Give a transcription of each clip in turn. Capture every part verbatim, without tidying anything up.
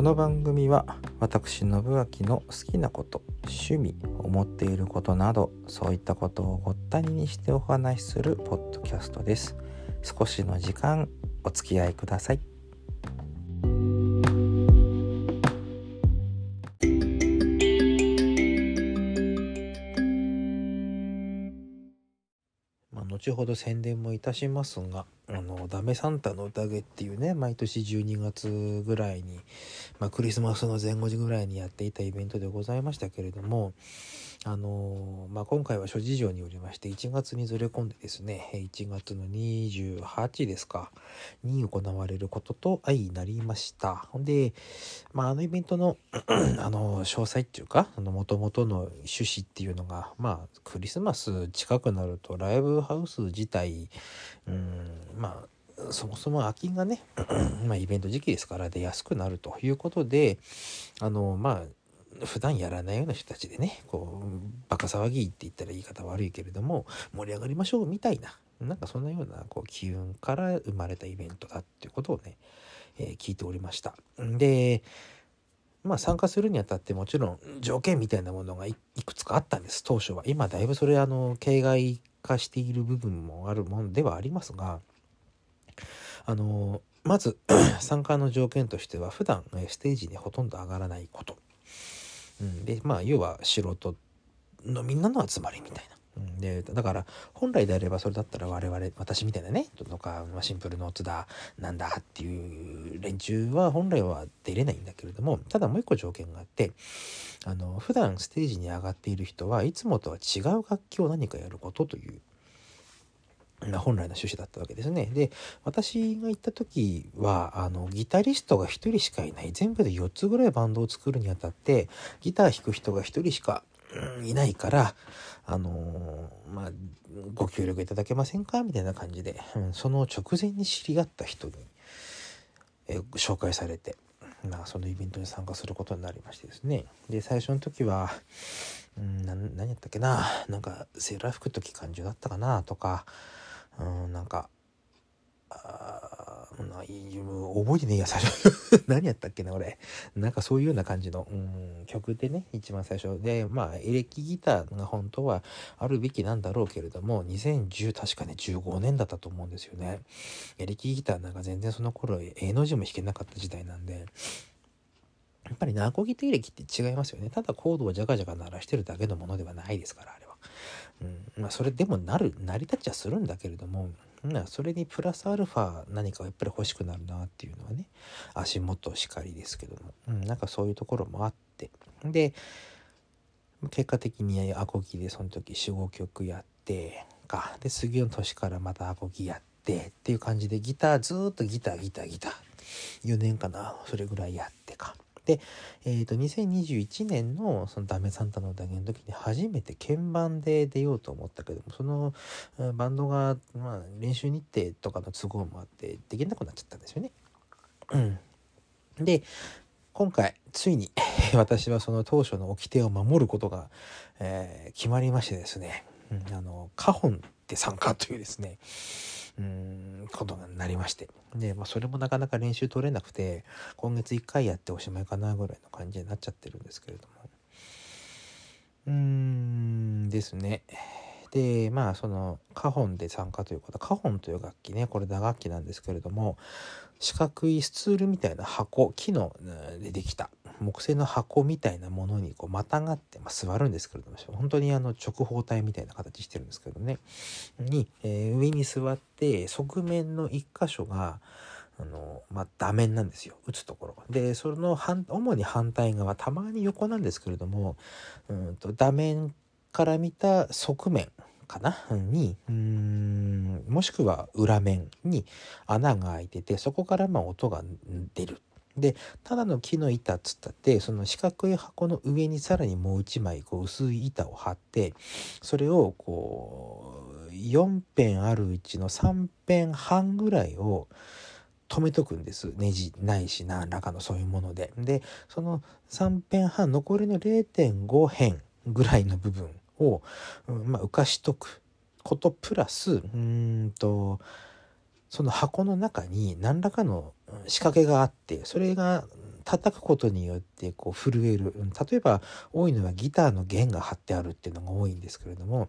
この番組は私信明の好きなこと、趣味、思っていることなど、そういったことをごったににしてお話しするポッドキャストです。少しの時間お付き合いください。後ほど宣伝もいたしますが、あのダメサンタの宴っていうね、毎年じゅうにがつぐらいに、まあ、クリスマスの前後時ぐらいにやっていたイベントでございましたけれども、あの、まあ、今回は諸事情によりましていちがつにずれ込んでですね、いちがつのにじゅうはちですかに行われることと相なりました。で、まあ、あのイベントのあの詳細っていうか、あの元々の趣旨っていうのが、まあ、クリスマス近くなるとライブハウス自体、うーん、まあそもそも空きがねまあイベント時期ですから出やすくなるということで、あのまあ普段やらないような人たちでね、こうバカ騒ぎって言ったら言い方悪いけれども、盛り上がりましょうみたいな、なんかそんなようなこう機運から生まれたイベントだっていうことをね、えー、聞いておりました。で、まあ、参加するにあたってもちろん条件みたいなものが い, いくつかあったんです、当初は。今だいぶそれあの形骸化している部分もあるものではありますが、あのまず参加の条件としては、普段ステージにほとんど上がらないこと、うん、で、まあ要は素人のみんなの集まりみたいな。で、だから本来であればそれだったら我々、私みたいなねとか、まあ、シンプルノーツだなんだっていう連中は本来は出れないんだけれども、ただもう一個条件があって、あの普段ステージに上がっている人はいつもとは違う楽器を何かやることという本来の趣旨だったわけですね。で、私が行った時はあのギタリストがひとりしかいない、全部でよっつぐらいバンドを作るにあたってギター弾く人がひとりしかいないから、あのー、まあ、ご協力いただけませんかみたいな感じで、うん、その直前に知り合った人に、えー、紹介されて、まあ、そのイベントに参加することになりましてですね。で、最初の時は、うん、な何やったっけな、なんかセーラー服と機関銃だったかなとか、うん、なんかあな覚えてねえや最初何やったっけな俺、なんかそういうような感じの、うん、曲でね、一番最初で、まあエレキギターが本当はあるべきなんだろうけれども、にせんじゅう確かねじゅうごねんだったと思うんですよね。エレキギターなんか全然その頃 A の字も弾けなかった時代なんで、やっぱりナコギとエレキって違いますよね。ただコードをジャカジャカ鳴らしてるだけのものではないですから、あれは、うん、まあそれでもなる成り立ちはするんだけれども、それにプラスアルファ何かやっぱり欲しくなるなっていうのはね、足元しかりですけども、うん、なんかそういうところもあって、で結果的にアコギでその時 よん,ご 曲やってか、で次の年からまたアコギやってっていう感じで、ギターずっとギターギターギターよねんかな、それぐらいやってか。で、えー、とにせんにじゅういちねん の, そのダメサンタの宴の時に初めて鍵盤で出ようと思ったけども、そのバンドが、まあ、練習日程とかの都合もあってできなくなっちゃったんですよね。うん、で今回ついに私はその当初の掟を守ることが、えー、決まりましてですね、うん、あのカホンで参加というですね、うーんことになりまして、で、まあ、それもなかなか練習取れなくて、今月いっかいやっておしまいかなぐらいの感じになっちゃってるんですけれども、うーんですね。で、まあそのカホンで参加ということ、カホンという楽器ね、これ打楽器なんですけれども、四角いスツールみたいな箱、木のでできた木製の箱みたいなものにこうまたがって、まあ、座るんですけれども、本当にあの直方体みたいな形してるんですけどねに、えー、上に座って、側面の一箇所があの、まあ、打面なんですよ、打つところで、その反主に反対側、たまに横なんですけれども、うんと打面から見た側面かなに、うーんもしくは裏面に穴が開いてて、そこからまあ音が出る。で、ただの木の板っつったって、その四角い箱の上にさらにもう一枚こう薄い板を貼って、それをこうよん辺あるうちのさん辺半ぐらいを止めとくんです、ネジないし何らかのそういうもので。で、そのさん辺半、残りの れいてんご 辺ぐらいの部分を、まあ、浮かしとくことプラス、うーんとその箱の中に何らかの仕掛けがあって、それが叩くことによってこう震える、例えば多いのはギターの弦が張ってあるっていうのが多いんですけれども、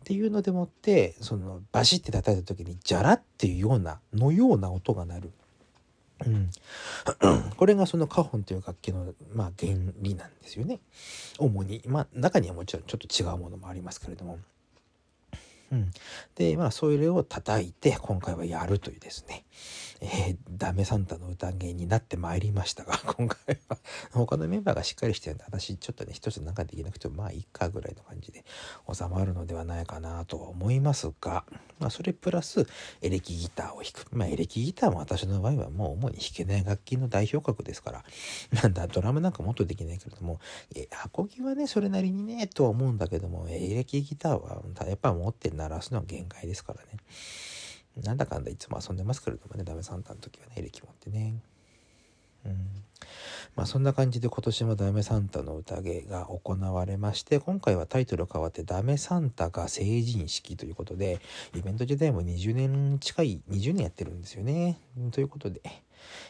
っていうのでもってそのバシッて叩いた時にジャラっていうようなのような音が鳴る、うん、これがそのカホンという楽器の、まあ、原理なんですよね、主に。まあ中にはもちろんちょっと違うものもありますけれども、うん、でまあそれを叩いて今回はやるというですね、えー、ダメサンタの宴になってまいりましたが、今回は他のメンバーがしっかりしてるんで私ちょっとね一つなんかできなくてもまあいっかぐらいの感じで収まるのではないかなとは思いますが、まあ、それプラスエレキギターを弾く、まあ、エレキギターも私の場合はもう主に弾けない楽器の代表格ですから、なんだドラムなんかもっとできないけれども、えー、アコギはねそれなりにねとは思うんだけども、エレキギターはやっぱ持って鳴らすのは限界ですからね。なんだかんだいつも遊んでますけれどもね、ダメサンタの時はねエレキ持ってね、うん、まあそんな感じで今年もダメサンタの宴が行われまして、今回はタイトル変わってダメサンタが成人式ということで、イベント自体もにじゅうねん近いにじゅうねんやってるんですよね、うん、ということで、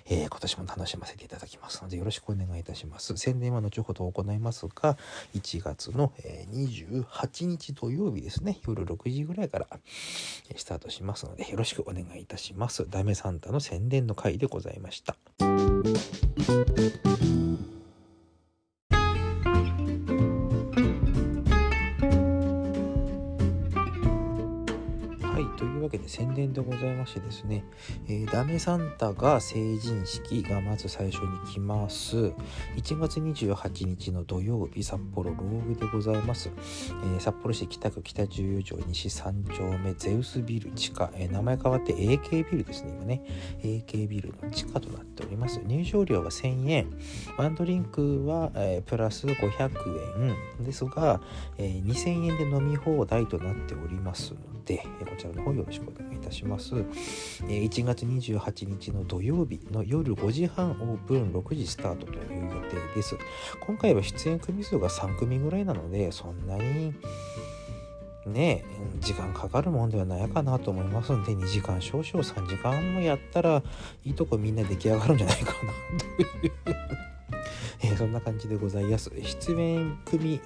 えー、今年も楽しませていただきますのでよろしくお願いいたします。宣伝は後ほど行いますが、いちがつのにじゅうはちにち土曜日ですね、夜ろくじぐらいからスタートしますのでよろしくお願いいたします。ダメサンタの宣伝の回でございました。宣伝でございましてですね、えー、ダメサンタが成人式がまず最初に来ます。いちがつにじゅうはちにちの土曜日、札幌ローグでございます、えー、札幌市北区北じゅうよ条西さん丁目ゼウスビル地下、えー、名前変わって エーケー ビルですね、今ね エーケー ビルの地下となっております。入場料はせんえん、ワンドリンクは、えー、プラスごひゃくえんですが、えー、にせんえんで飲み放題となっておりますので、えー、こちらの方よろしくお願いしますいたします。いちがつにじゅうはちにちの土曜日の夜ごじはんオープン、ろくじスタートという予定です。今回は出演組数がさん組ぐらいなので、そんなにね時間かかるもんではないかなと思いますので、にじかん少々さんじかんもやったらいいとこみんな出来上がるんじゃないかなという、えー、そんな感じでございます。出演組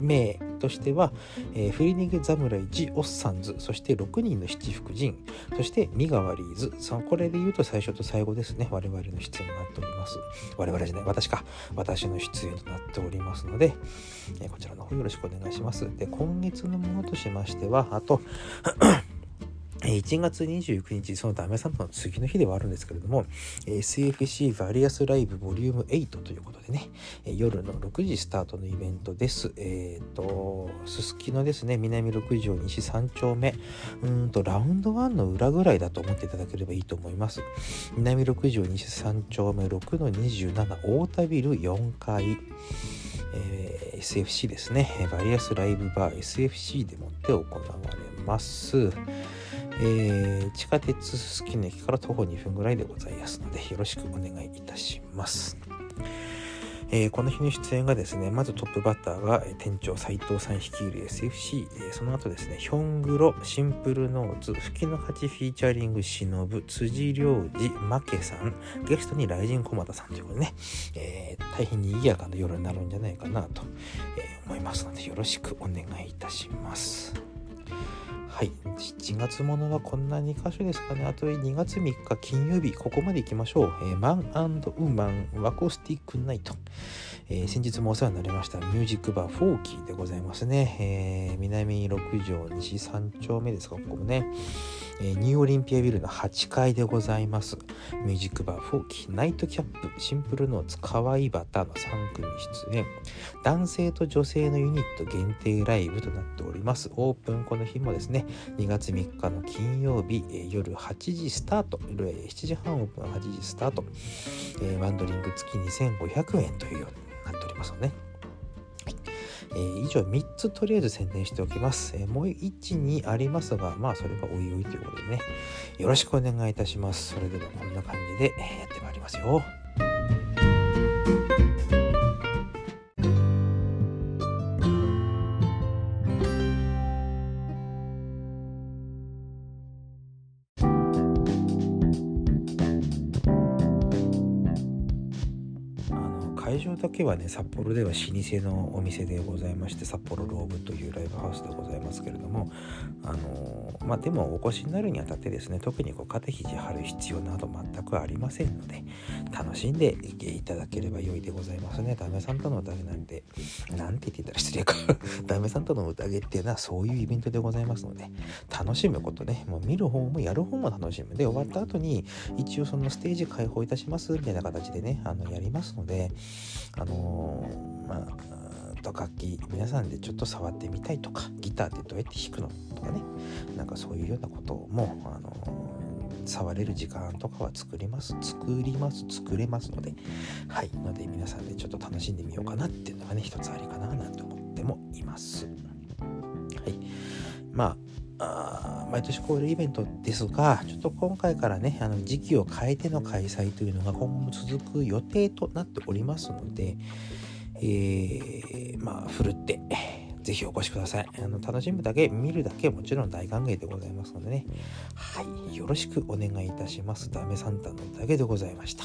名としては、えー、フリニグ侍ジ・オッサンズ、そしてろくにんの七福神、そしてミガワリーズ、そのこれで言うと最初と最後ですね、我々の出演となっております。我々じゃない私か私の出演となっておりますので、えー、こちらの方よろしくお願いします。で今月のものとしましては、あといちがつにじゅうくにち、そのダメサンタの次の日ではあるんですけれども、 エスエフシー バリアスライブボリュームはちということでね、夜のろくじスタートのイベントです。えっとすすきのですね、南ろく条西さん丁目、うーんとラウンドいちの裏ぐらいだと思っていただければいいと思います。南ろく条西さん丁目 ろくのにじゅうなな 太田ビルよんかい、えー、エスエフシー ですね、バリアスライブバー エスエフシー でもって行われます。えー、地下鉄すすきの駅から徒歩にふんぐらいでございますのでよろしくお願いいたします。えー、この日の出演がですね、まずトップバッターが店長斉藤さん率いる エスエフシー、えー、その後ですね、ヒョングロ、シンプルノーズ、吹きの八フィーチャリングしのぶ、辻良二、マケさん、ゲストに雷神駒田さんということでね、えー、大変に賑やかな夜になるんじゃないかなと、えー、思いますのでよろしくお願いいたします。はい、しちがつものはこんなに箇所ですかね。あとにがつみっか金曜日、ここまで行きましょう。えー、マン&ウーマンワコースティックナイト、えー、先日もお世話になりましたミュージックバーフォーキーでございますね。えー、南ろく条西さん丁目ですか、ここもね、えー、ニューオリンピアビルのはちかいでございます。ミュージックバーフォーキー、ナイトキャップ、シンプルノーツ、河合バタのさん組出演、男性と女性のユニット限定ライブとなっております。オープン、この日もですね、にがつみっかの金曜日、えー、夜はちじスタート、しちじはんオープン、はちじスタート、えー、ワンドリンク付きにせんごひゃくえんというようになっておりますので、ね、えー、以上みっつとりあえず宣伝しておきます。えー、もういち、にありますが、まあそれがおいおいということでね、よろしくお願いいたします。それではこんな感じでやってまいりますよ。会場だけはね、札幌では老舗のお店でございまして、札幌ローブというライブハウスでございますけれども、あのー、まあでもお越しになるにあたってですね、特にこう肩肘張る必要など全くありませんので、楽しんでいただければ良いでございますね。ダメさんとの宴なんてなんて言ってたら失礼かダメさんとの宴っていうのはそういうイベントでございますので、楽しむことね、もう見る方もやる方も楽しむで、終わった後に一応そのステージ開放いたしますみたいな形でね、あのやりますので、あのー、まあと楽器皆さんでちょっと触ってみたいとか、ギターってどうやって弾くのとかね、なんかそういうようなことも、あのー、触れる時間とかは作ります作ります作れますので、はい、ので皆さんでちょっと楽しんでみようかなっていうのがね、一つありかななんて思ってもいます。はい、まあ。あ毎年恒例イベントですが、ちょっと今回からね、あの時期を変えての開催というのが今後続く予定となっておりますので、えー、まあふるってぜひお越しください。あの楽しむだけ見るだけもちろん大歓迎でございますのでね、はい、よろしくお願いいたします。ダメサンタのだけでございました。